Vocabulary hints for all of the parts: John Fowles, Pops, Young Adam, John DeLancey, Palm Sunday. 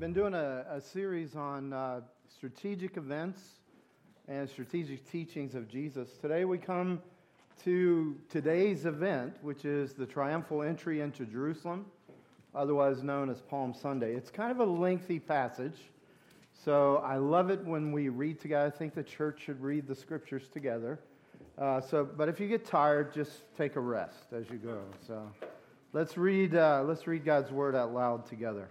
We've been doing a series on strategic events and strategic teachings of Jesus. Today we come to today's event, which is the triumphal entry into Jerusalem, otherwise known as Palm Sunday. It's kind of a lengthy passage, so I love it when we read together. I think the church should read the scriptures together. But if you get tired, just take a rest as you go. So let's read God's word out loud together.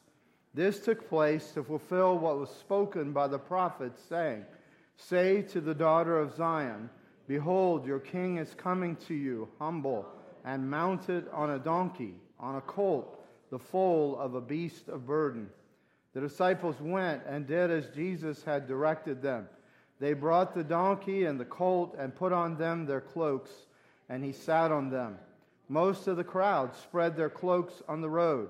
This took place to fulfill what was spoken by the prophet, saying, "Say to the daughter of Zion, 'Behold, your king is coming to you, humble and mounted on a donkey, on a colt, the foal of a beast of burden.'" The disciples went and did as Jesus had directed them. They brought the donkey and the colt and put on them their cloaks, and he sat on them. Most of the crowd spread their cloaks on the road,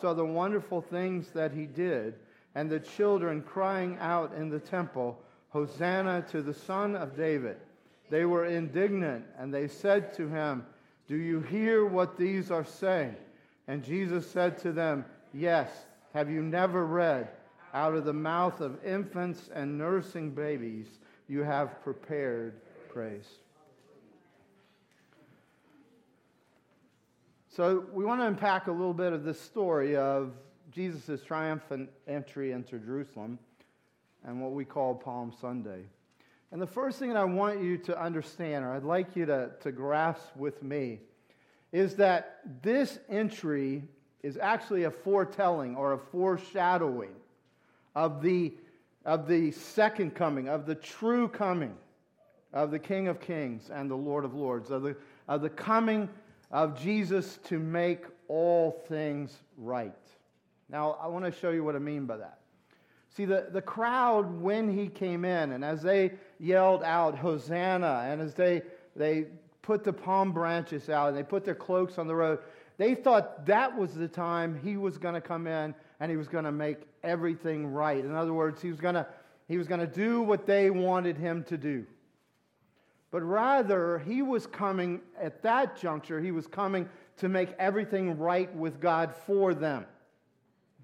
saw the wonderful things that he did, and the children crying out in the temple, "Hosanna to the Son of David," they were indignant, and they said to him, "Do you hear what these are saying?" And Jesus said to them, "Yes, have you never read, 'Out of the mouth of infants and nursing babies you have prepared praise'?" So we want to unpack a little bit of this story of Jesus' triumphant entry into Jerusalem and what we call Palm Sunday. And the first thing that I want you to understand, or I'd like you to grasp with me, is that this entry is actually a foretelling or a foreshadowing of the second coming, of the true coming of the King of Kings and the Lord of Lords, of the coming of Jesus to make all things right. Now, I want to show you what I mean by that. See, the crowd, when he came in, and as they yelled out, "Hosanna," and as they put the palm branches out, and they put their cloaks on the road, they thought that was the time he was going to come in, and he was going to make everything right. In other words, he was going to do what they wanted him to do. But rather, he was coming at that juncture, he was coming to make everything right with God for them.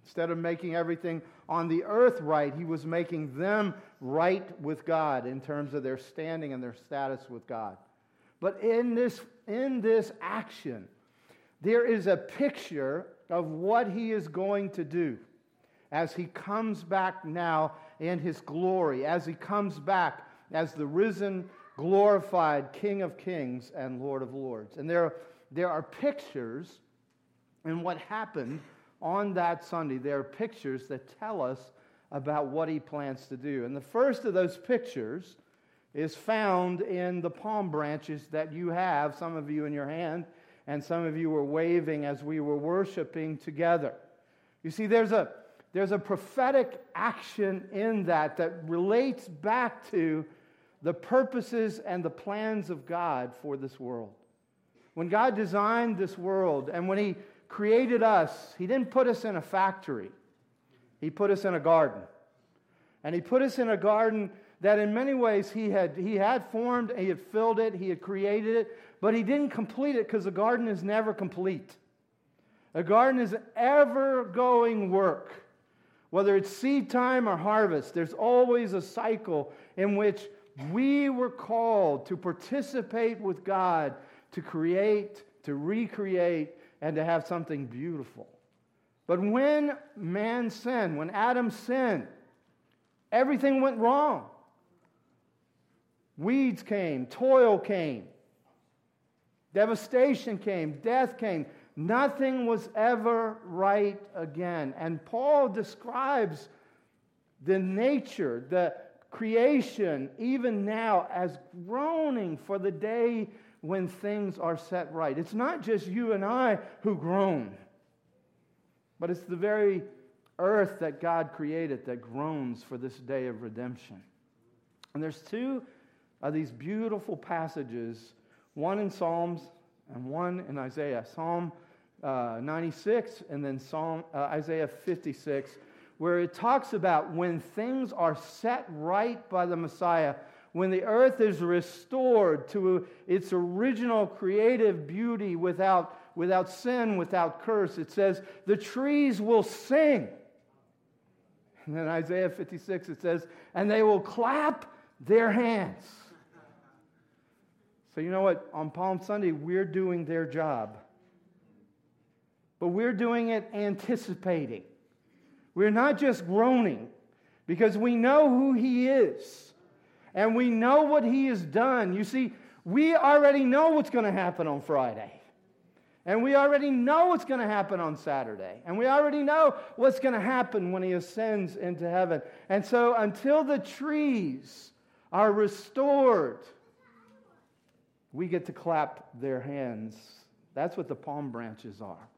Instead of making everything on the earth right, he was making them right with God in terms of their standing and their status with God. But in this action, there is a picture of what he is going to do as he comes back now in his glory, as he comes back as the risen, glorified King of Kings and Lord of Lords. And there are pictures in what happened on that Sunday. There are pictures that tell us about what he plans to do. And the first of those pictures is found in the palm branches that you have, some of you in your hand, and some of you were waving as we were worshiping together. You see, there's a prophetic action in that relates back to the purposes and the plans of God for this world. When God designed this world and when he created us, he didn't put us in a factory. He put us in a garden. And he put us in a garden that in many ways he had formed, he had filled it, he had created it, but he didn't complete it because the garden is never complete. A garden is an ever-going work. Whether it's seed time or harvest, there's always a cycle in which we were called to participate with God to create, to recreate, and to have something beautiful. But when man sinned, when Adam sinned, everything went wrong. Weeds came, toil came, devastation came, death came. Nothing was ever right again. And Paul describes the nature, the creation, even now, as groaning for the day when things are set right. It's not just you and I who groan, but it's the very earth that God created that groans for this day of redemption. And there's two of these beautiful passages, one in Psalms and one in Isaiah, Psalm 96 and then Isaiah 56, where it talks about when things are set right by the Messiah, when the earth is restored to its original creative beauty without sin, without curse. It says, the trees will sing. And then Isaiah 56, it says, and they will clap their hands. So you know what? On Palm Sunday, we're doing their job. But we're doing it anticipating. We're not just groaning, because we know who He is. And we know what He has done. You see, we already know what's going to happen on Friday. And we already know what's going to happen on Saturday. And we already know what's going to happen when He ascends into heaven. And so until the trees are restored, we get to clap their hands. That's what the palm branches are.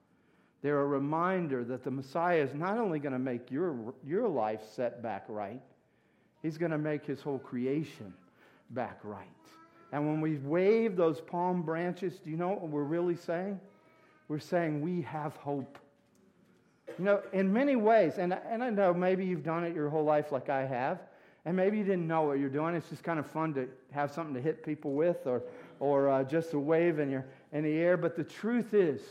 They're a reminder that the Messiah is not only going to make your life set back right, He's going to make His whole creation back right. And when we wave those palm branches, do you know what we're really saying? We're saying we have hope. You know, in many ways, and I know maybe you've done it your whole life like I have, and maybe you didn't know what you're doing. It's just kind of fun to have something to hit people with or just a wave in the air. But the truth is,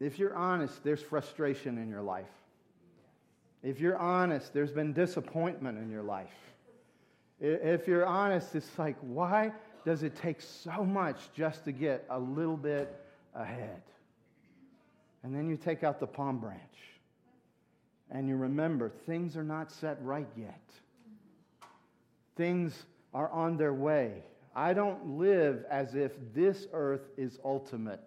if you're honest, there's frustration in your life. If you're honest, there's been disappointment in your life. If you're honest, it's like, why does it take so much just to get a little bit ahead? And then you take out the palm branch, and you remember things are not set right yet. Things are on their way. I don't live as if this earth is ultimate.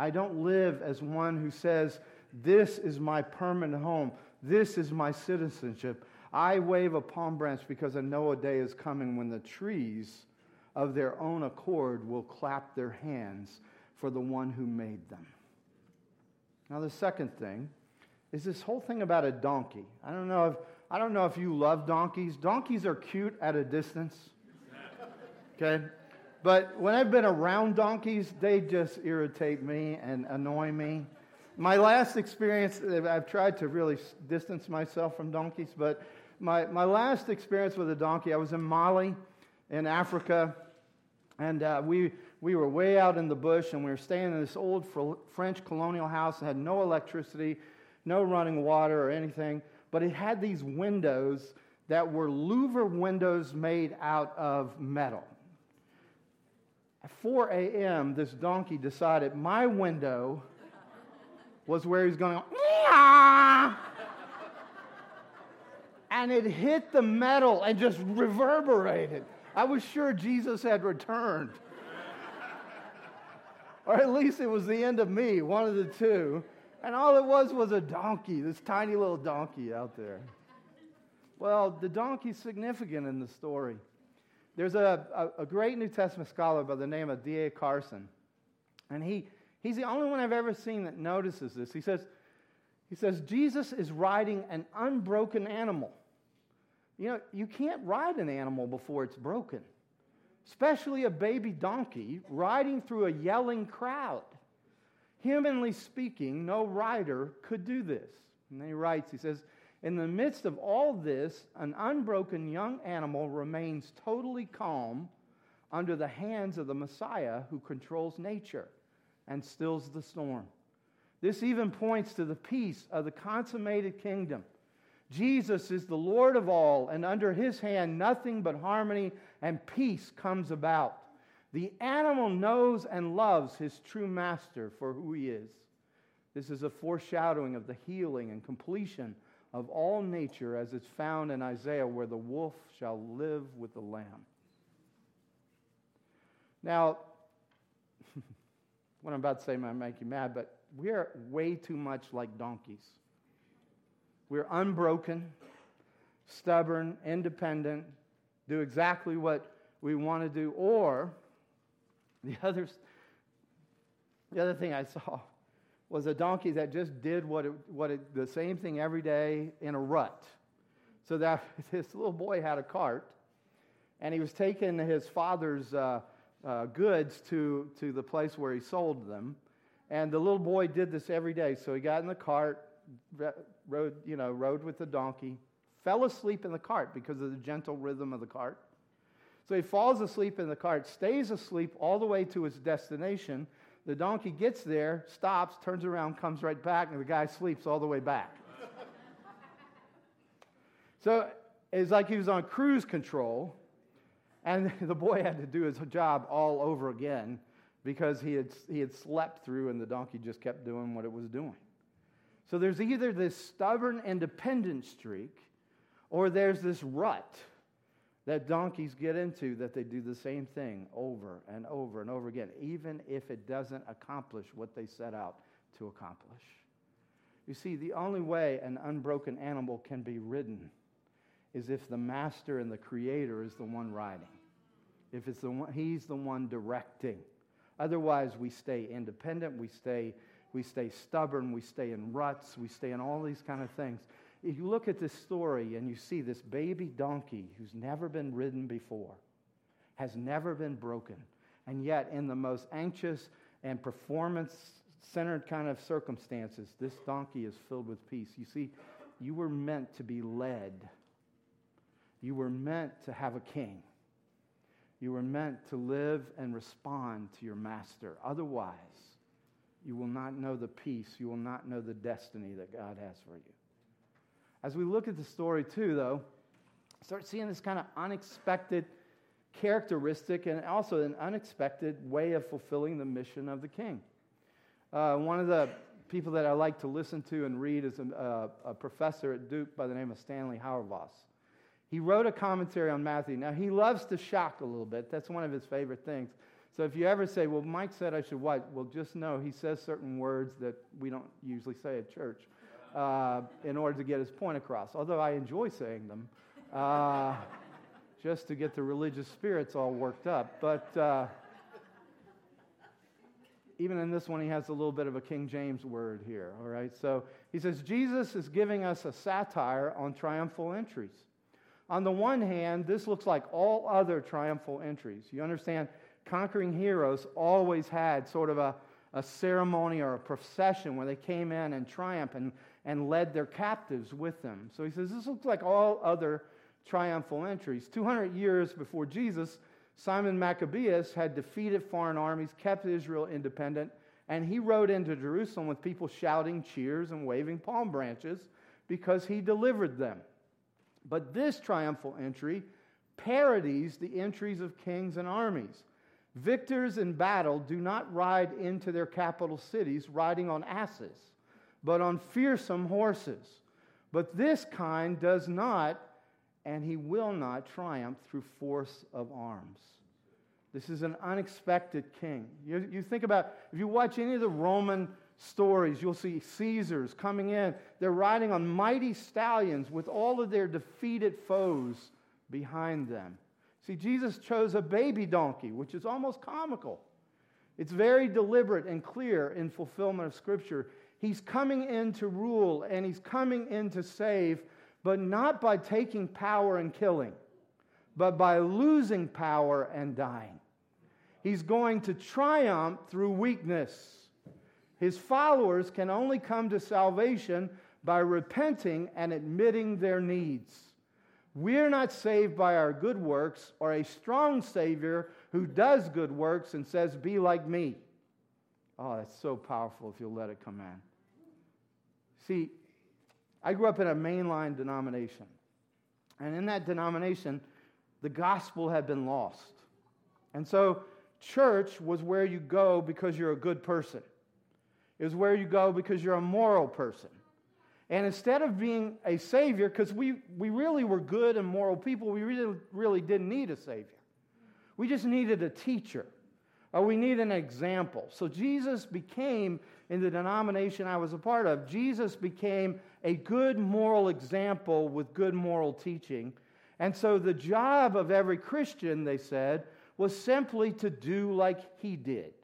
I don't live as one who says, this is my permanent home. This is my citizenship. I wave a palm branch because I know a day is coming when the trees of their own accord will clap their hands for the one who made them. Now the second thing is this whole thing about a donkey. I don't know if you love donkeys. Donkeys are cute at a distance. Okay? But when I've been around donkeys, they just irritate me and annoy me. My last experience, I've tried to really distance myself from donkeys, but my last experience with a donkey, I was in Mali, in Africa, and we were way out in the bush, and we were staying in this old French colonial house that had no electricity, no running water or anything, but it had these windows that were louver windows made out of metal. At 4 a.m., this donkey decided my window was where he's going to go, meow! And it hit the metal and just reverberated. I was sure Jesus had returned. Or at least it was the end of me, one of the two. And all it was a donkey, this tiny little donkey out there. Well, the donkey's significant in the story. There's a great New Testament scholar by the name of D.A. Carson, and he's the only one I've ever seen that notices this. He says Jesus is riding an unbroken animal. You know, you can't ride an animal before it's broken, especially a baby donkey riding through a yelling crowd. Humanly speaking, no rider could do this. And then he writes, he says, In the midst of all this, an unbroken young animal remains totally calm under the hands of the Messiah who controls nature and stills the storm. This even points to the peace of the consummated kingdom. Jesus is the Lord of all, and under his hand nothing but harmony and peace comes about. The animal knows and loves his true master for who he is. This is a foreshadowing of the healing and completion of all nature as it's found in Isaiah, where the wolf shall live with the lamb. Now, what I'm about to say might make you mad, but we're way too much like donkeys. We're unbroken, stubborn, independent, do exactly what we want to do. Or the other thing I saw was a donkey that just did the same thing every day in a rut. So that this little boy had a cart, and he was taking his father's goods to the place where he sold them. And the little boy did this every day. So he got in the cart, rode with the donkey, fell asleep in the cart because of the gentle rhythm of the cart. So he falls asleep in the cart, stays asleep all the way to his destination. The donkey gets there, stops, turns around, comes right back, and the guy sleeps all the way back. So it's like he was on cruise control, and the boy had to do his job all over again because he had slept through, and the donkey just kept doing what it was doing. So there's either this stubborn independent streak, or there's this rut that donkeys get into, that they do the same thing over and over and over again, even if it doesn't accomplish what they set out to accomplish. You see, the only way an unbroken animal can be ridden is if the master and the creator is the one riding. If it's the one, he's the one directing. Otherwise, we stay independent, we stay stubborn, we stay in ruts, we stay in all these kind of things. If you look at this story and you see this baby donkey who's never been ridden before, has never been broken, and yet in the most anxious and performance-centered kind of circumstances, this donkey is filled with peace. You see, you were meant to be led. You were meant to have a king. You were meant to live and respond to your master. Otherwise, you will not know the peace. You will not know the destiny that God has for you. As we look at the story, too, though, start seeing this kind of unexpected characteristic and also an unexpected way of fulfilling the mission of the king. One of the people that I like to listen to and read is a professor at Duke by the name of Stanley Hauerwas. He wrote a commentary on Matthew. Now, he loves to shock a little bit. That's one of his favorite things. So if you ever say, well, Mike said I should what? Well, just know he says certain words that we don't usually say at church in order to get his point across, although I enjoy saying them just to get the religious spirits all worked up. But even in this one, he has a little bit of a King James word here, all right? So he says, Jesus is giving us a satire on triumphal entries. On the one hand, this looks like all other triumphal entries. You understand? Conquering heroes always had sort of a ceremony or a procession where they came in and triumphed and led their captives with them. So he says, this looks like all other triumphal entries. 200 years before Jesus, Simon Maccabeus had defeated foreign armies, kept Israel independent, and he rode into Jerusalem with people shouting cheers and waving palm branches because he delivered them. But this triumphal entry parodies the entries of kings and armies. Victors in battle do not ride into their capital cities riding on asses, but on fearsome horses. But this kind does not, and he will not, triumph through force of arms. This is an unexpected king. You think about, if you watch any of the Roman stories, you'll see Caesars coming in. They're riding on mighty stallions with all of their defeated foes behind them. See, Jesus chose a baby donkey, which is almost comical. It's very deliberate and clear in fulfillment of Scripture. He's coming in to rule, and he's coming in to save, but not by taking power and killing, but by losing power and dying. He's going to triumph through weakness. His followers can only come to salvation by repenting and admitting their needs. We're not saved by our good works or a strong Savior who does good works and says, be like me. Oh, that's so powerful if you'll let it come in. See, I grew up in a mainline denomination. And in that denomination, the gospel had been lost. And so church was where you go because you're a good person. It was where you go because you're a moral person. And instead of being a Savior, because we really were good and moral people, we really didn't need a Savior. We just needed a teacher, or we need an example. So Jesus became, in the denomination I was a part of, Jesus became a good moral example with good moral teaching. And so the job of every Christian, they said, was simply to do like he did.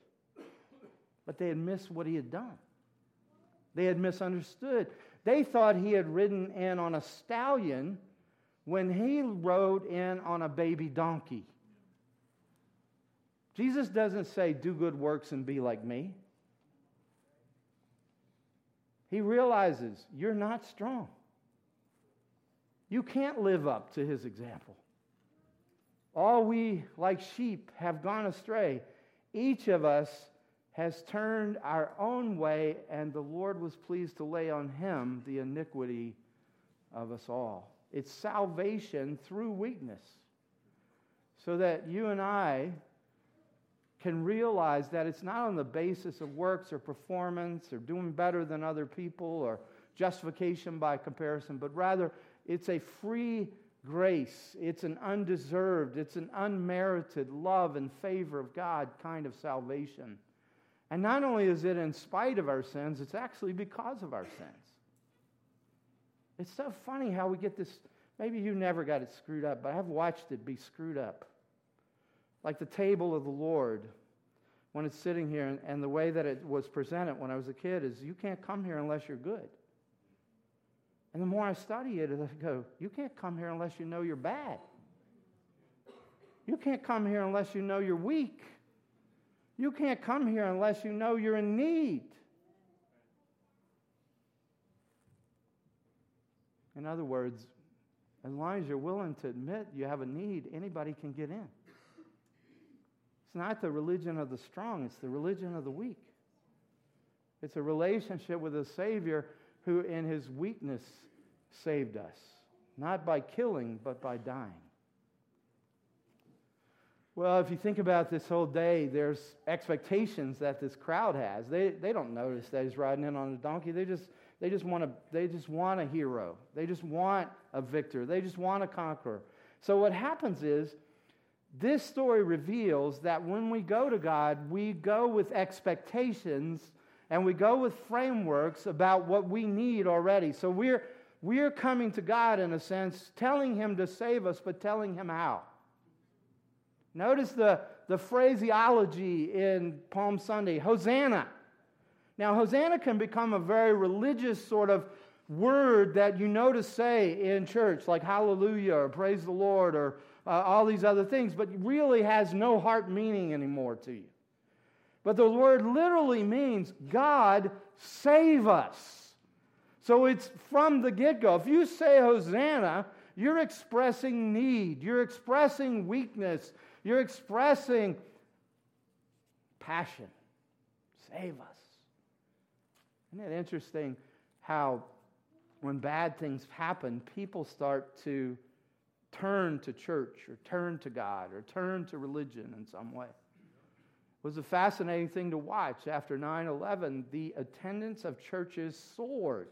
But they had missed what he had done. They had misunderstood. They thought he had ridden in on a stallion when he rode in on a baby donkey. Jesus doesn't say, do good works and be like me. He realizes you're not strong. You can't live up to his example. All we, like sheep, have gone astray. Each of us has turned our own way, and the Lord was pleased to lay on him the iniquity of us all. It's salvation through weakness, so that you and I can realize that it's not on the basis of works or performance or doing better than other people or justification by comparison, but rather it's a free grace. It's an undeserved, it's an unmerited love and favor of God kind of salvation. And not only is it in spite of our sins, it's actually because of our sins. It's so funny how we get this. Maybe you never got it screwed up, but I've watched it be screwed up. Like the table of the Lord, when it's sitting here, and the way that it was presented when I was a kid is, you can't come here unless you're good. And the more I study it, I go, you can't come here unless you know you're bad. You can't come here unless you know you're weak. You can't come here unless you know you're in need. In other words, as long as you're willing to admit you have a need, anybody can get in. It's not the religion of the strong, it's the religion of the weak. It's a relationship with a Savior who in his weakness saved us, not by killing, but by dying. Well, if you think about this whole day, there's expectations that this crowd has. They don't notice that he's riding in on a donkey. They just want a hero. They just want a victor. They just want a conqueror. So what happens is, this story reveals that when we go to God, we go with expectations and we go with frameworks about what we need already. So we're coming to God in a sense, telling him to save us, but telling him how. Notice the phraseology in Palm Sunday, Hosanna. Now, Hosanna can become a very religious sort of word that you know to say in church, like hallelujah or praise the Lord or all these other things, but really has no heart meaning anymore to you. But the word literally means God save us. So it's from the get-go. If you say Hosanna, you're expressing need. You're expressing weakness. You're expressing passion. Save us. Isn't it interesting how when bad things happen, people start to turn to church or turn to God or turn to religion in some way? It was a fascinating thing to watch. After 9/11, the attendance of churches soared.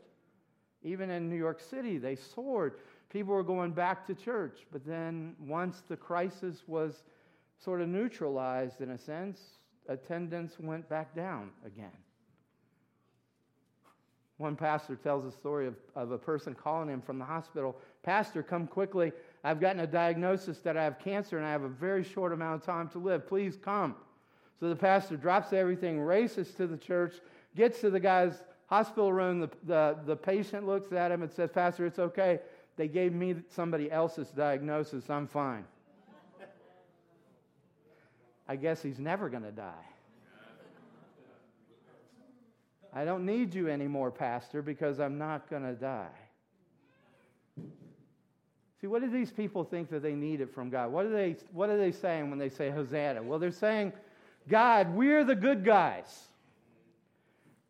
Even in New York City, they soared. People were going back to church, but then once the crisis was sort of neutralized in a sense, attendance went back down again. One pastor tells a story of a person calling him from the hospital, "Pastor, come quickly. I've gotten a diagnosis that I have cancer and I have a very short amount of time to live. Please come." So the pastor drops everything, races to the church, gets to the guy's hospital room. The patient looks at him and says, "Pastor, it's okay. They gave me somebody else's diagnosis. I'm fine." I guess he's never going to die. I don't need you anymore, Pastor, because I'm not going to die. See, what do these people think that they need it from God? What are they saying when they say Hosanna? Well, they're saying, God, we're the good guys.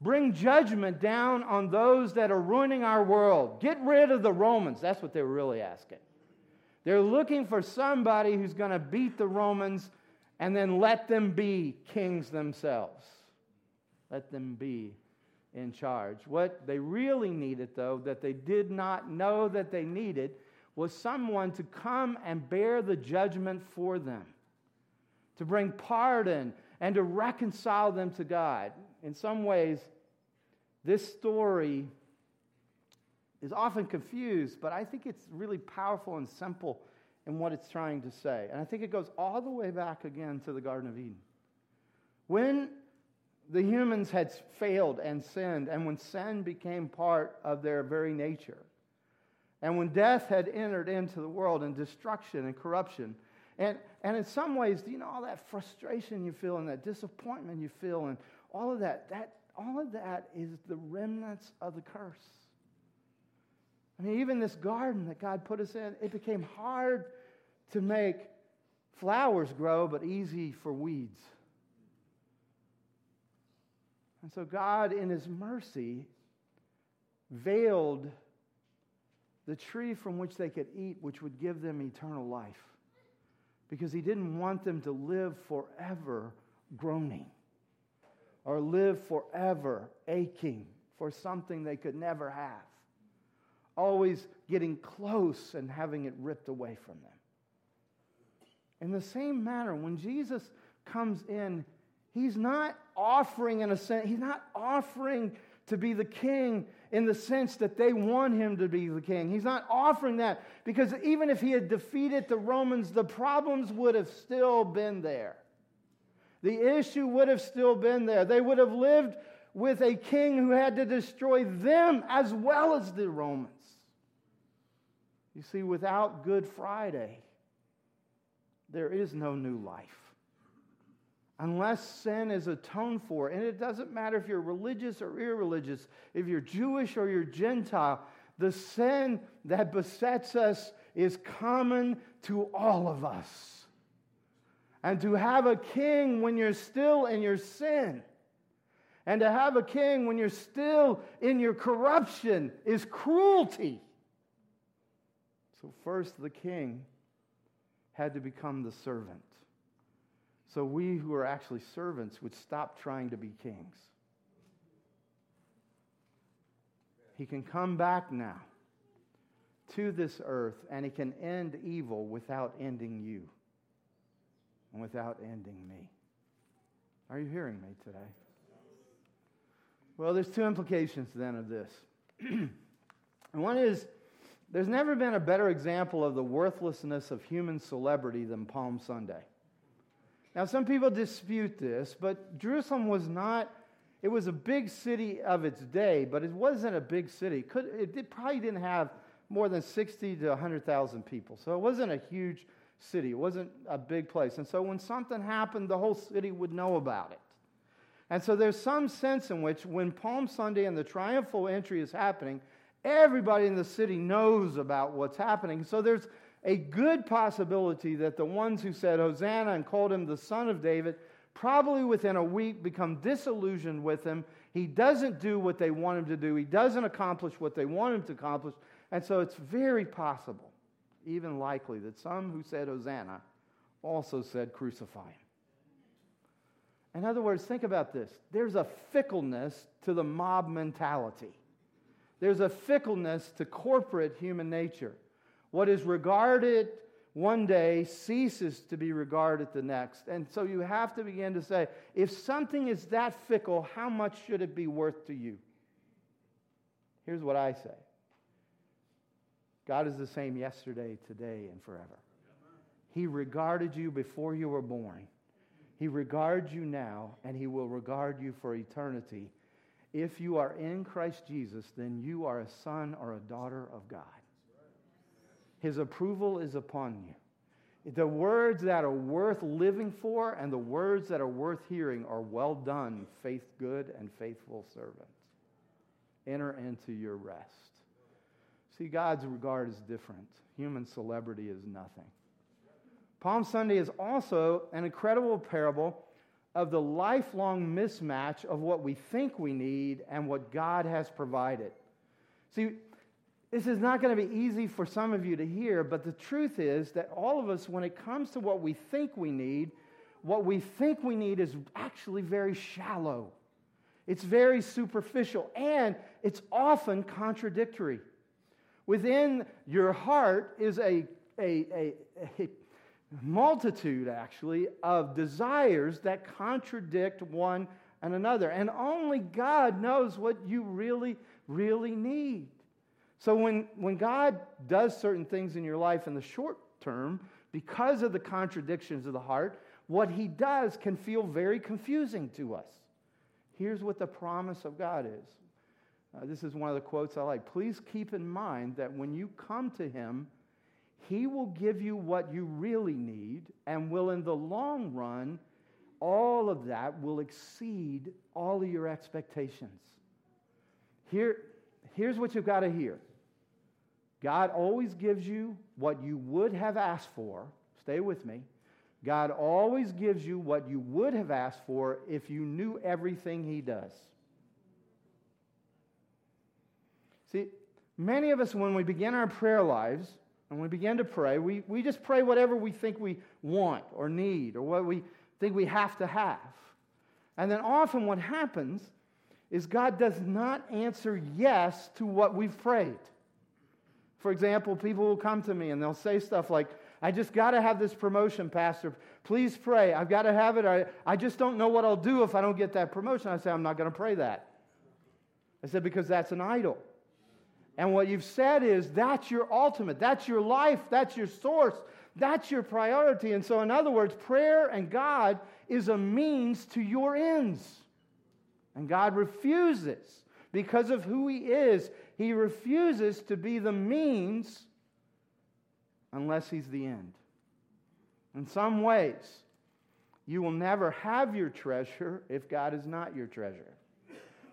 Bring judgment down on those that are ruining our world. Get rid of the Romans. That's what they're really asking. They're looking for somebody who's going to beat the Romans and then let them be kings themselves. Let them be in charge. What they really needed, though, that they did not know that they needed, was someone to come and bear the judgment for them, to bring pardon and to reconcile them to God. In some ways, this story is often confused, but I think it's really powerful and simple in what it's trying to say. And I think it goes all the way back again to the Garden of Eden. When the humans had failed and sinned, and when sin became part of their very nature, and when death had entered into the world and destruction and corruption, and in some ways, you know, all that frustration you feel and that disappointment you feel and all of that is the remnants of the curse. I mean, even this garden that God put us in, it became hard to make flowers grow, but easy for weeds. And so God, in His mercy, veiled the tree from which they could eat, which would give them eternal life, because He didn't want them to live forever groaning, or live forever aching for something they could never have, always getting close and having it ripped away from them. In the same manner, when Jesus comes in, He's not offering in a sense, He's not offering to be the king in the sense that they want Him to be the king. He's not offering that, because even if He had defeated the Romans, the problems would have still been there. The issue would have still been there. They would have lived with a king who had to destroy them as well as the Romans. You see, without Good Friday, there is no new life. Unless sin is atoned for, and it doesn't matter if you're religious or irreligious, if you're Jewish or you're Gentile, the sin that besets us is common to all of us. And to have a king when you're still in your sin, and to have a king when you're still in your corruption, is cruelty. So first the king had to become the servant. So we who are actually servants would stop trying to be kings. He can come back now to this earth, and He can end evil without ending you, and without ending me. Are you hearing me today? Well, there's two implications then of this. One is, there's never been a better example of the worthlessness of human celebrity than Palm Sunday. Now, some people dispute this, but Jerusalem was not, it was a big city of its day, but it wasn't a big city. It probably didn't have more than 60 to 100,000 people, so it wasn't a huge city. It wasn't a big place. And so when something happened, the whole city would know about it. And so there's some sense in which when Palm Sunday and the triumphal entry is happening, everybody in the city knows about what's happening. So there's a good possibility that the ones who said Hosanna and called Him the Son of David probably within a week become disillusioned with Him. He doesn't do what they want Him to do. He doesn't accomplish what they want Him to accomplish. And so it's very possible, even likely, that some who said Hosanna also said crucify Him. In other words, think about this. There's a fickleness to the mob mentality. There's a fickleness to corporate human nature. What is regarded one day ceases to be regarded the next. And so you have to begin to say, if something is that fickle, how much should it be worth to you? Here's what I say. God is the same yesterday, today, and forever. He regarded you before you were born. He regards you now, and He will regard you for eternity. If you are in Christ Jesus, then you are a son or a daughter of God. His approval is upon you. The words that are worth living for and the words that are worth hearing are, well done, good and faithful servant. Enter into your rest. See, God's regard is different. Human celebrity is nothing. Palm Sunday is also an incredible parable of the lifelong mismatch of what we think we need and what God has provided. See, this is not going to be easy for some of you to hear, but the truth is that all of us, when it comes to what we think we need is actually very shallow. It's very superficial, and it's often contradictory. Within your heart is a multitude, actually, of desires that contradict one and another, and only God knows what you really, really need. So when God does certain things in your life in the short term, because of the contradictions of the heart, what he does can feel very confusing to us. Here's what the promise of God is. This is one of the quotes I like. Please keep in mind that when you come to him, he will give you what you really need and will, in the long run, all of that will exceed all of your expectations. Here's what you've got to hear. God always gives you what you would have asked for. Stay with me. God always gives you what you would have asked for if you knew everything he does. See, many of us, when we begin our prayer lives, and we begin to pray, we just pray whatever we think we want or need or what we think we have to have. And then often what happens is God does not answer yes to what we've prayed. For example, people will come to me and they'll say stuff like, I just got to have this promotion, Pastor. Please pray. I've got to have it. I just don't know what I'll do if I don't get that promotion. I say, I'm not going to pray that. I said, because that's an idol. And what you've said is, that's your ultimate. That's your life. That's your source. That's your priority. And so, in other words, prayer and God is a means to your ends. And God refuses, because of who he is, he refuses to be the means unless he's the end. In some ways, you will never have your treasure if God is not your treasure.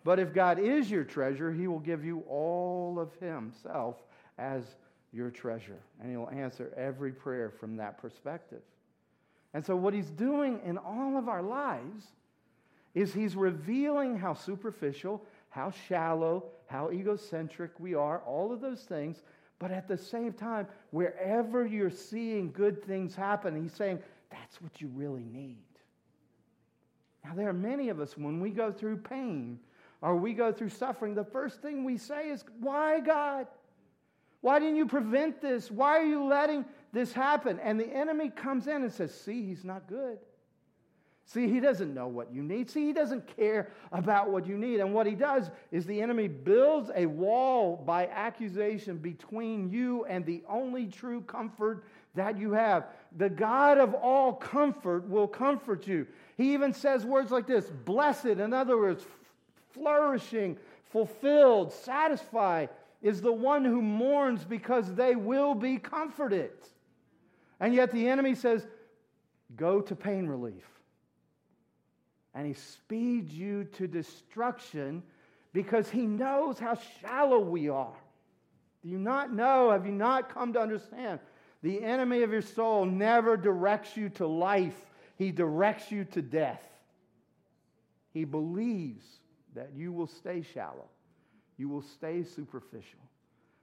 But if God is your treasure, he will give you all of himself as your treasure. And he'll answer every prayer from that perspective. And so what he's doing in all of our lives is he's revealing how superficial, how shallow, how egocentric we are, all of those things. But at the same time, wherever you're seeing good things happen, he's saying, that's what you really need. Now, there are many of us, when we go through pain or we go through suffering, the first thing we say is, why, God? Why didn't you prevent this? Why are you letting this happen? And the enemy comes in and says, see, he's not good. See, he doesn't know what you need. See, he doesn't care about what you need. And what he does is the enemy builds a wall by accusation between you and the only true comfort that you have. The God of all comfort will comfort you. He even says words like this, blessed, in other words, flourishing, fulfilled, satisfied, is the one who mourns because they will be comforted. And yet the enemy says, go to pain relief. And he speeds you to destruction because he knows how shallow we are. Do you not know? Have you not come to understand? The enemy of your soul never directs you to life. He directs you to death. He believes that you will stay shallow. You will stay superficial.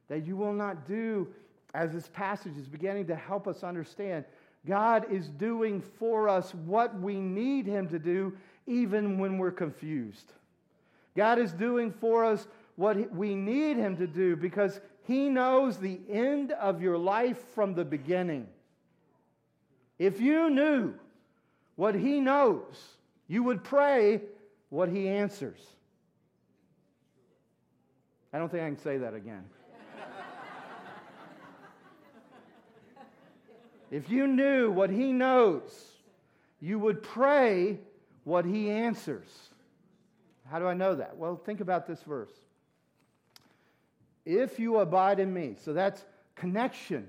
That you will not do, as this passage is beginning to help us understand, God is doing for us what we need him to do even when we're confused. God is doing for us what we need him to do because he knows the end of your life from the beginning. If you knew what he knows, you would pray what he answers. I don't think I can say that again. If you knew what he knows, you would pray what he answers. How do I know that? Well, think about this verse. If you abide in me. So that's connection.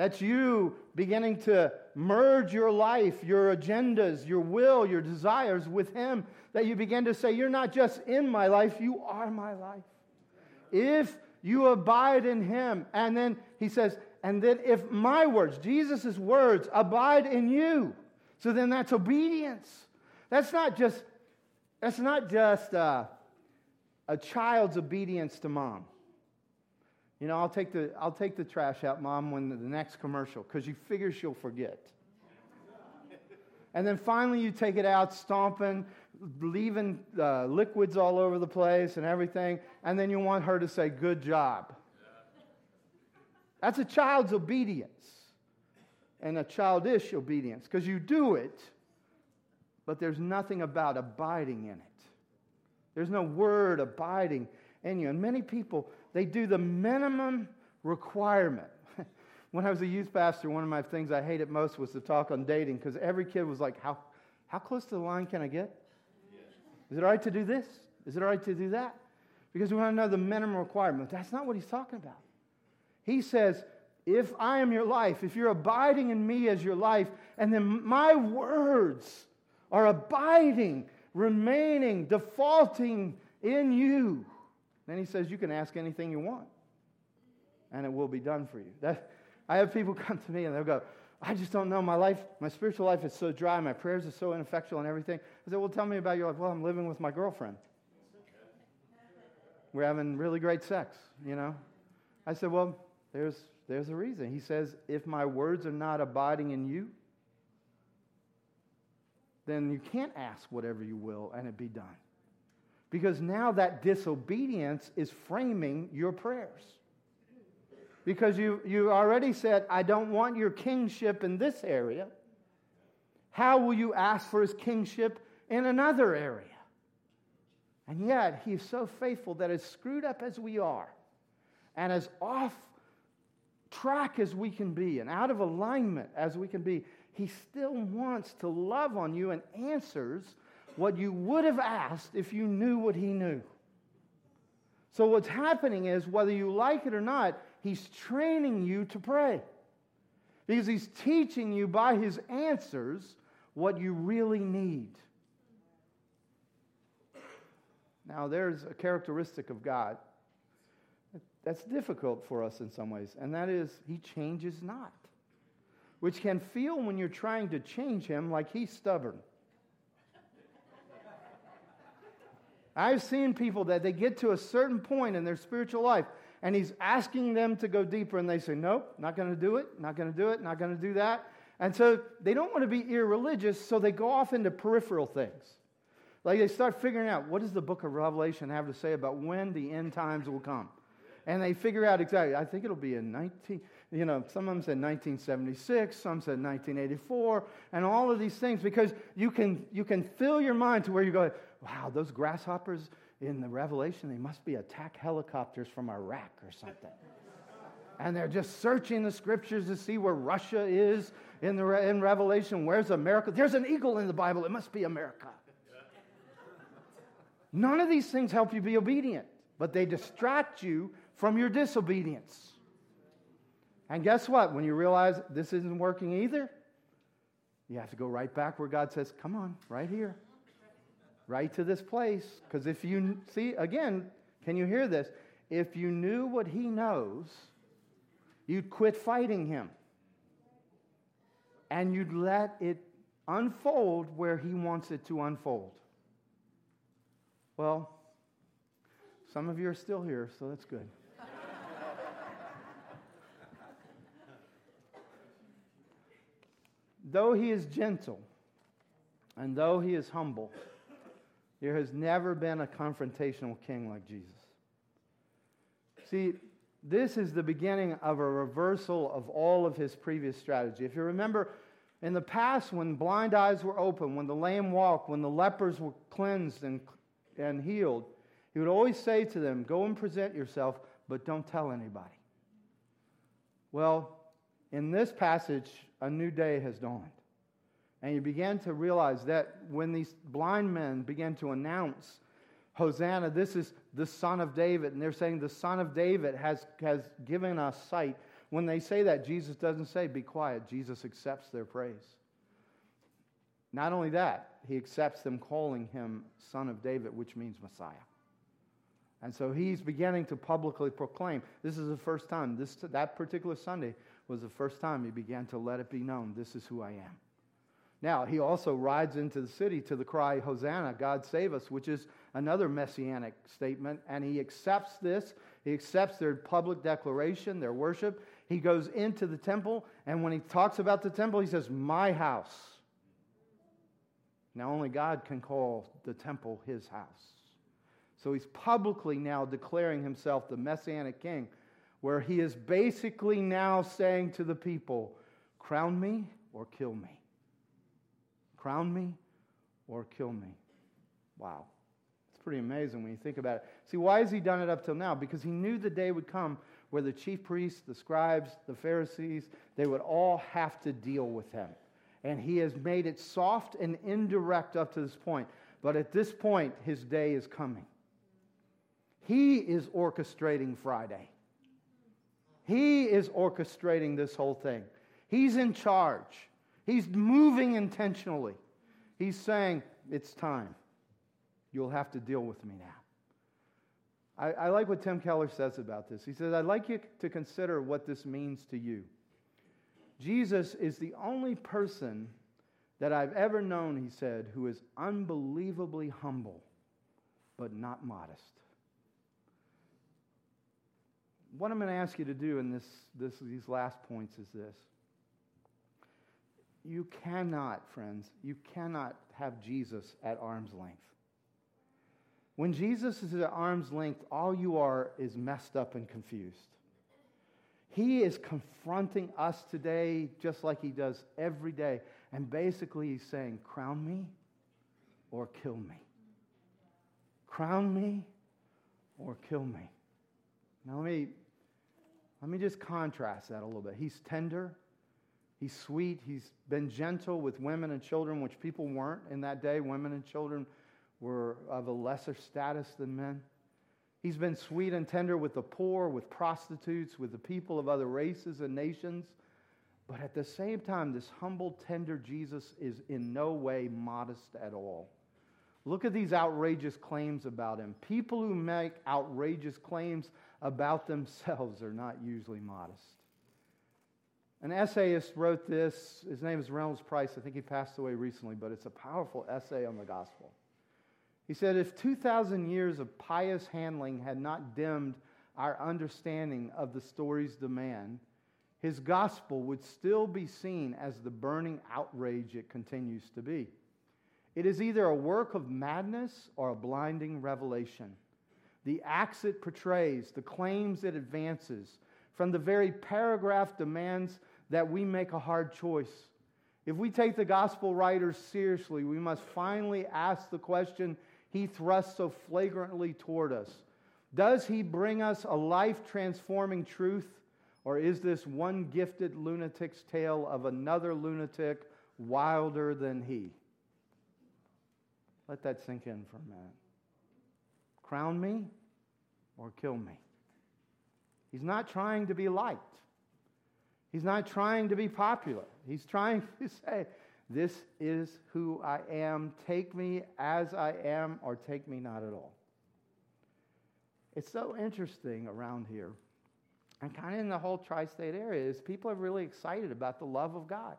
That's you beginning to merge your life, your agendas, your will, your desires with Him. That you begin to say, you're not just in my life, you are my life. If you abide in Him. And then He says, and then if my words, Jesus' words, abide in you. So then that's obedience. That's not just a child's obedience to mom. You know, I'll take the trash out, Mom, when the next commercial, because you figure she'll forget. And then finally you take it out, stomping, leaving liquids all over the place and everything, and then you want her to say, good job. That's a child's obedience, and a childish obedience, because you do it, but there's nothing about abiding in it. There's no word abiding in you. And many people, they do the minimum requirement. When I was a youth pastor, one of my things I hated most was to talk on dating, because every kid was like, how close to the line can I get? Yeah. Is it all right to do this? Is it all right to do that? Because we want to know the minimum requirement. That's not what He's talking about. He says, if I am your life, if you're abiding in me as your life, and then my words are abiding, remaining, defaulting in you, then He says, you can ask anything you want, and it will be done for you. I have people come to me, and they'll go, I just don't know. My life, my spiritual life is so dry. My prayers are so ineffectual and everything. I said, well, tell me about your life. Well, I'm living with my girlfriend. We're having really great sex, you know. I said, well, there's a reason. He says, if my words are not abiding in you, then you can't ask whatever you will, and it be done. Because now that disobedience is framing your prayers. Because you already said, I don't want your kingship in this area. How will you ask for His kingship in another area? And yet, He's so faithful that as screwed up as we are, and as off track as we can be, and out of alignment as we can be, He still wants to love on you and answers what you would have asked if you knew what He knew. So what's happening is, whether you like it or not, He's training you to pray. Because He's teaching you by His answers what you really need. Now, there's a characteristic of God that's difficult for us in some ways, and that is, He changes not. Which can feel, when you're trying to change Him, like He's stubborn. I've seen people that they get to a certain point in their spiritual life, and He's asking them to go deeper, and they say, nope, not going to do it, not going to do it, not going to do that. And so they don't want to be irreligious, so they go off into peripheral things. Like, they start figuring out, what does the book of Revelation have to say about when the end times will come? And they figure out exactly, I think it'll be in 19, you know, some of them said 1976, some said 1984, and all of these things, because you can fill your mind to where you go, wow, those grasshoppers in the Revelation, they must be attack helicopters from Iraq or something. And they're just searching the scriptures to see where Russia is in Revelation. Where's America? There's an eagle in the Bible. It must be America. None of these things help you be obedient, but they distract you from your disobedience. And guess what? When you realize this isn't working either, you have to go right back where God says, come on, right here. Right to this place, because if you see, again, can you hear this? If you knew what He knows, you'd quit fighting Him. And you'd let it unfold where He wants it to unfold. Well, some of you are still here, so that's good. Though He is gentle, and though He is humble, there has never been a confrontational king like Jesus. See, this is the beginning of a reversal of all of His previous strategy. If you remember, in the past, when blind eyes were opened, when the lame walked, when the lepers were cleansed and healed, He would always say to them, go and present yourself, but don't tell anybody. Well, in this passage, a new day has dawned. And you began to realize that when these blind men began to announce, Hosanna, this is the Son of David, and they're saying the Son of David has given us sight. When they say that, Jesus doesn't say, be quiet. Jesus accepts their praise. Not only that, he accepts them calling him Son of David, which means Messiah. And so he's beginning to publicly proclaim. This is the first time. That particular Sunday was the first time he began to let it be known, this is who I am. Now, he also rides into the city to the cry, Hosanna, God save us, which is another messianic statement. And he accepts this. He accepts their public declaration, their worship. He goes into the temple, and when he talks about the temple, he says, my house. Now, only God can call the temple his house. So he's publicly now declaring himself the Messianic King, where he is basically now saying to the people, crown me or kill me. Crown me or kill me. Wow. It's pretty amazing when you think about it. See, why has he done it up till now? Because he knew the day would come where the chief priests, the scribes, the Pharisees, they would all have to deal with him. And he has made it soft and indirect up to this point. But at this point, his day is coming. He is orchestrating Friday. He is orchestrating this whole thing. He's in charge. He's moving intentionally. He's saying, it's time. You'll have to deal with me now. I like what Tim Keller says about this. He says, I'd like you to consider what this means to you. Jesus is the only person that I've ever known, he said, who is unbelievably humble, but not modest. What I'm going to ask you to do in these last points is this. You cannot, friends, you cannot have Jesus at arm's length. When Jesus is at arm's length, all you are is messed up and confused. He is confronting us today just like he does every day. And basically he's saying, crown me or kill me. Crown me or kill me. Now let me just contrast that a little bit. He's tender. He's sweet. He's been gentle with women and children, which people weren't in that day. Women and children were of a lesser status than men. He's been sweet and tender with the poor, with prostitutes, with the people of other races and nations. But at the same time, this humble, tender Jesus is in no way modest at all. Look at these outrageous claims about him. People who make outrageous claims about themselves are not usually modest. An essayist wrote this. His name is Reynolds Price. I think he passed away recently, but it's a powerful essay on the gospel. He said, if 2,000 years of pious handling had not dimmed our understanding of the story's demand, his gospel would still be seen as the burning outrage it continues to be. It is either a work of madness or a blinding revelation. The acts it portrays, the claims it advances, from the very paragraph demands that we make a hard choice. If we take the gospel writers seriously, we must finally ask the question he thrusts so flagrantly toward us. Does he bring us a life-transforming truth, or is this one gifted lunatic's tale of another lunatic wilder than he? Let that sink in for a minute. Crown me or kill me. He's not trying to be liked. He's not trying to be popular. He's trying to say, this is who I am. Take me as I am, or take me not at all. It's so interesting around here, and kind of in the whole tri-state area, is people are really excited about the love of God.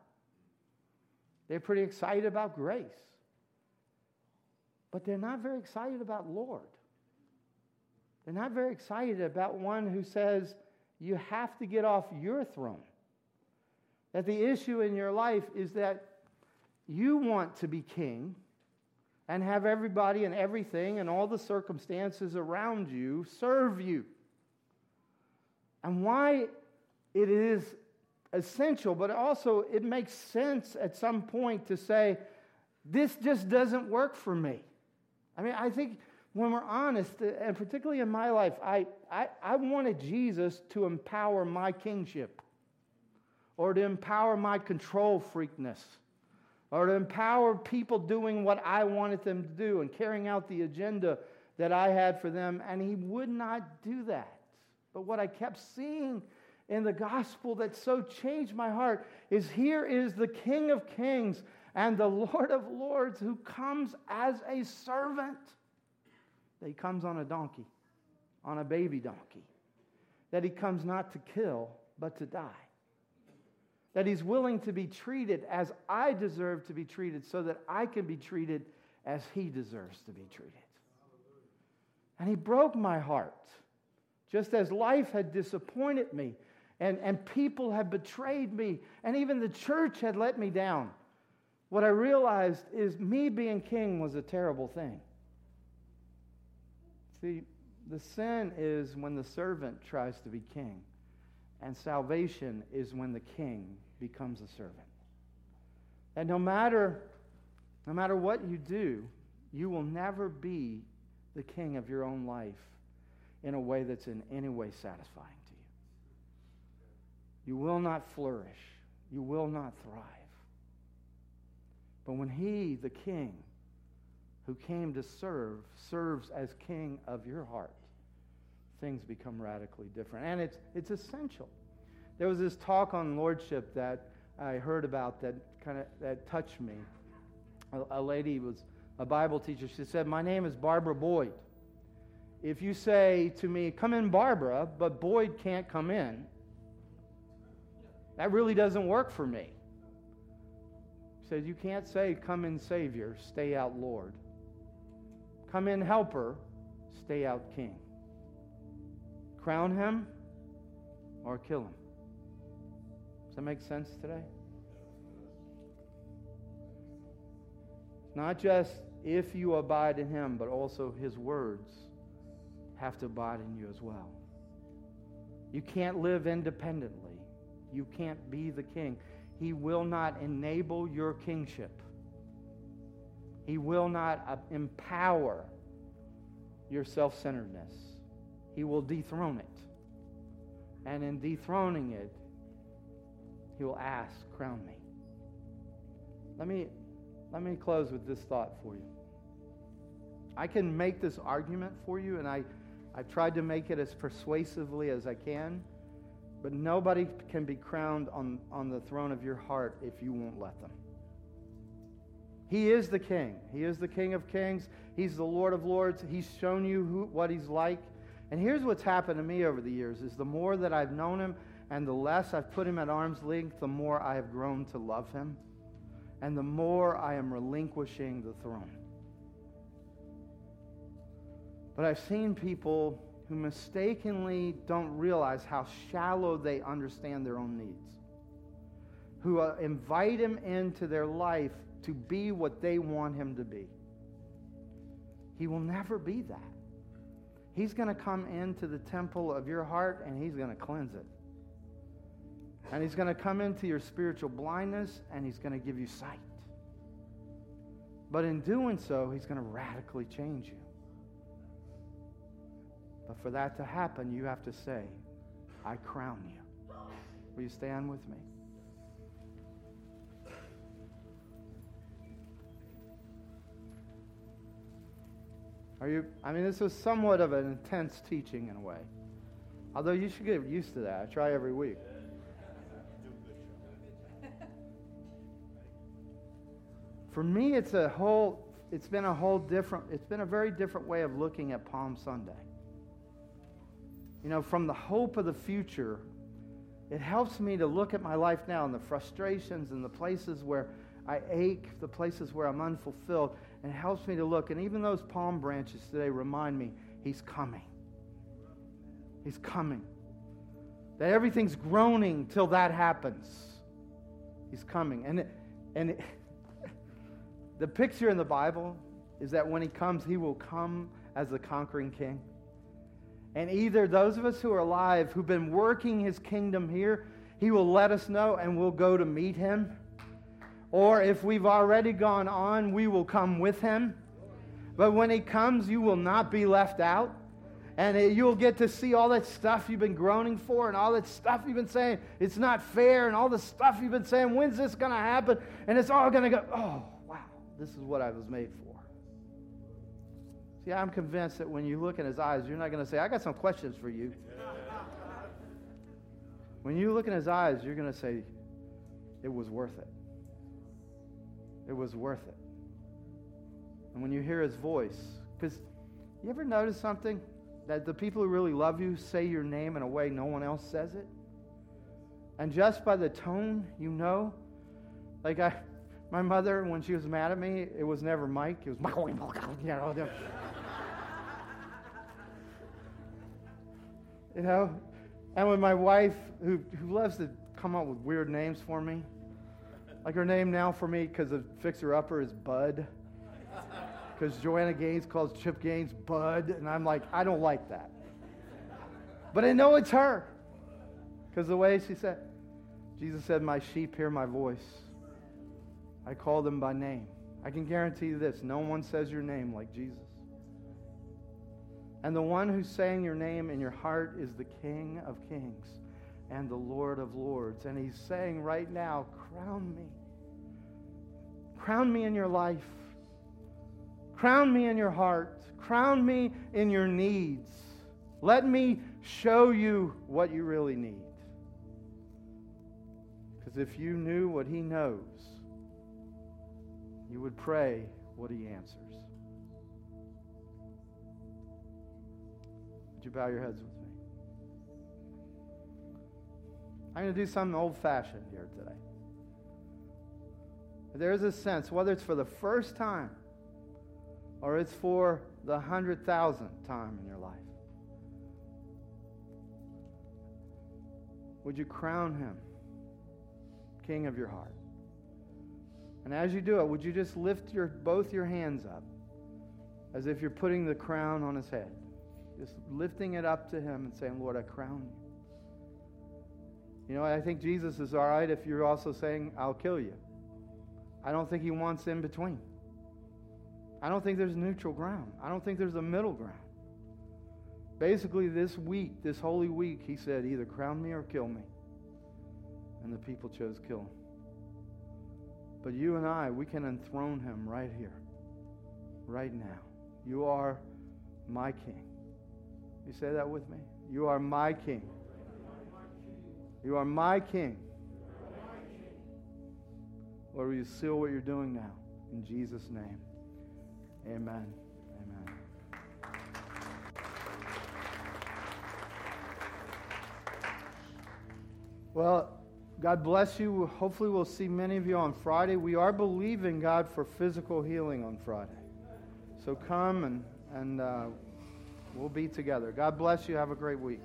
They're pretty excited about grace. But they're not very excited about Lord. They're not very excited about one who says, you have to get off your throne. That the issue in your life is that you want to be king and have everybody and everything and all the circumstances around you serve you. And why it is essential, but also it makes sense at some point to say, this just doesn't work for me. I mean, I think when we're honest, and particularly in my life, I wanted Jesus to empower my kingship, or to empower my control freakness, or to empower people doing what I wanted them to do and carrying out the agenda that I had for them, and he would not do that. But what I kept seeing in the gospel that so changed my heart is here is the King of Kings and the Lord of Lords who comes as a servant. That he comes on a donkey, on a baby donkey. That he comes not to kill, but to die. That he's willing to be treated as I deserve to be treated so that I can be treated as he deserves to be treated. And he broke my heart. Just as life had disappointed me and people had betrayed me and even the church had let me down, what I realized is me being king was a terrible thing. See, the sin is when the servant tries to be king, and salvation is when the king becomes a servant. And no matter what you do, you will never be the king of your own life in a way that's in any way satisfying to you. You will not flourish. You will not thrive. But when he, the king, who came to serve, serves as king of your heart, things become radically different. And it's essential. There was this talk on lordship that I heard about that touched me. A lady was a Bible teacher. She said, "My name is Barbara Boyd. If you say to me, 'Come in, Barbara,' but Boyd can't come in, that really doesn't work for me." She said, "You can't say, 'Come in, Savior,' stay out, Lord. 'Come in, Helper,' stay out, King. Crown him or kill him." Does that make sense today? It's not just if you abide in him, but also his words have to abide in you as well. You can't live independently. You can't be the king. He will not enable your kingship. He will not empower your self-centeredness. He will dethrone it. And in dethroning it, he will ask, "Crown me." Let me close with this thought for you. I can make this argument for you, and I've tried to make it as persuasively as I can, but nobody can be crowned on the throne of your heart if you won't let them. He is the king. He is the King of Kings. He's the Lord of Lords. He's shown you what he's like. And here's what's happened to me over the years is the more that I've known him and the less I've put him at arm's length, the more I have grown to love him and the more I am relinquishing the throne. But I've seen people who mistakenly don't realize how shallow they understand their own needs, who invite him into their life to be what they want him to be. He will never be that. He's going to come into the temple of your heart and he's going to cleanse it. And he's going to come into your spiritual blindness and he's going to give you sight. But in doing so, he's going to radically change you. But for that to happen, you have to say, "I crown you." Will you stand with me? This was somewhat of an intense teaching in a way. Although you should get used to that. I try every week. For me, it's been a very different way of looking at Palm Sunday. From the hope of the future, it helps me to look at my life now and the frustrations and the places where I ache, the places where I'm unfulfilled, and it helps me to look. And even those palm branches today remind me, he's coming. He's coming. That everything's groaning till that happens. He's coming. And the picture in the Bible is that when he comes, he will come as the conquering king. And either those of us who are alive, who've been working his kingdom here, he will let us know and we'll go to meet him. Or if we've already gone on, we will come with him. But when he comes, you will not be left out. And you'll get to see all that stuff you've been groaning for and all that stuff you've been saying, it's not fair, and all the stuff you've been saying, when's this going to happen? And it's all going to go, "Oh, wow, this is what I was made for." See, I'm convinced that when you look in his eyes, you're not going to say, "I got some questions for you." When you look in his eyes, you're going to say, it was worth it. It was worth it. And when you hear his voice, because you ever notice something? That the people who really love you say your name in a way no one else says it. And just by the tone, you know. Like my mother, when she was mad at me, it was never Mike. It was Michael. You know? And with my wife, who loves to come up with weird names for me. Like her name now for me, because of Fixer Upper, is Bud. Because Joanna Gaines calls Chip Gaines Bud. And I'm like, I don't like that. But I know it's her. Because the way she said, Jesus said, my sheep hear my voice. I call them by name. I can guarantee you this, no one says your name like Jesus. And the one who's saying your name in your heart is the King of Kings and the Lord of Lords. And he's saying right now, crown me. Crown me in your life. Crown me in your heart. Crown me in your needs. Let me show you what you really need. Because if you knew what he knows, you would pray what he answers. Would you bow your heads with me? I'm going to do something old-fashioned here today. There is a sense, whether it's for the first time or it's for the 100,000th time in your life. Would you crown him King of your heart? And as you do it, would you just lift both your hands up as if you're putting the crown on his head? Just lifting it up to him and saying, Lord, I crown you. You know, I think Jesus is all right if you're also saying, I'll kill you. I don't think he wants in between. I don't think there's neutral ground. I don't think there's a middle ground. Basically, this week, this Holy Week, he said, either crown me or kill me. And the people chose kill him. But you and I, we can enthrone him right here, right now. You are my King. You say that with me? You are my King. You are my King. Lord, will you seal what you're doing now? In Jesus' name, amen. Amen. Well, God bless you. Hopefully we'll see many of you on Friday. We are believing God for physical healing on Friday. So come and we'll be together. God bless you. Have a great week.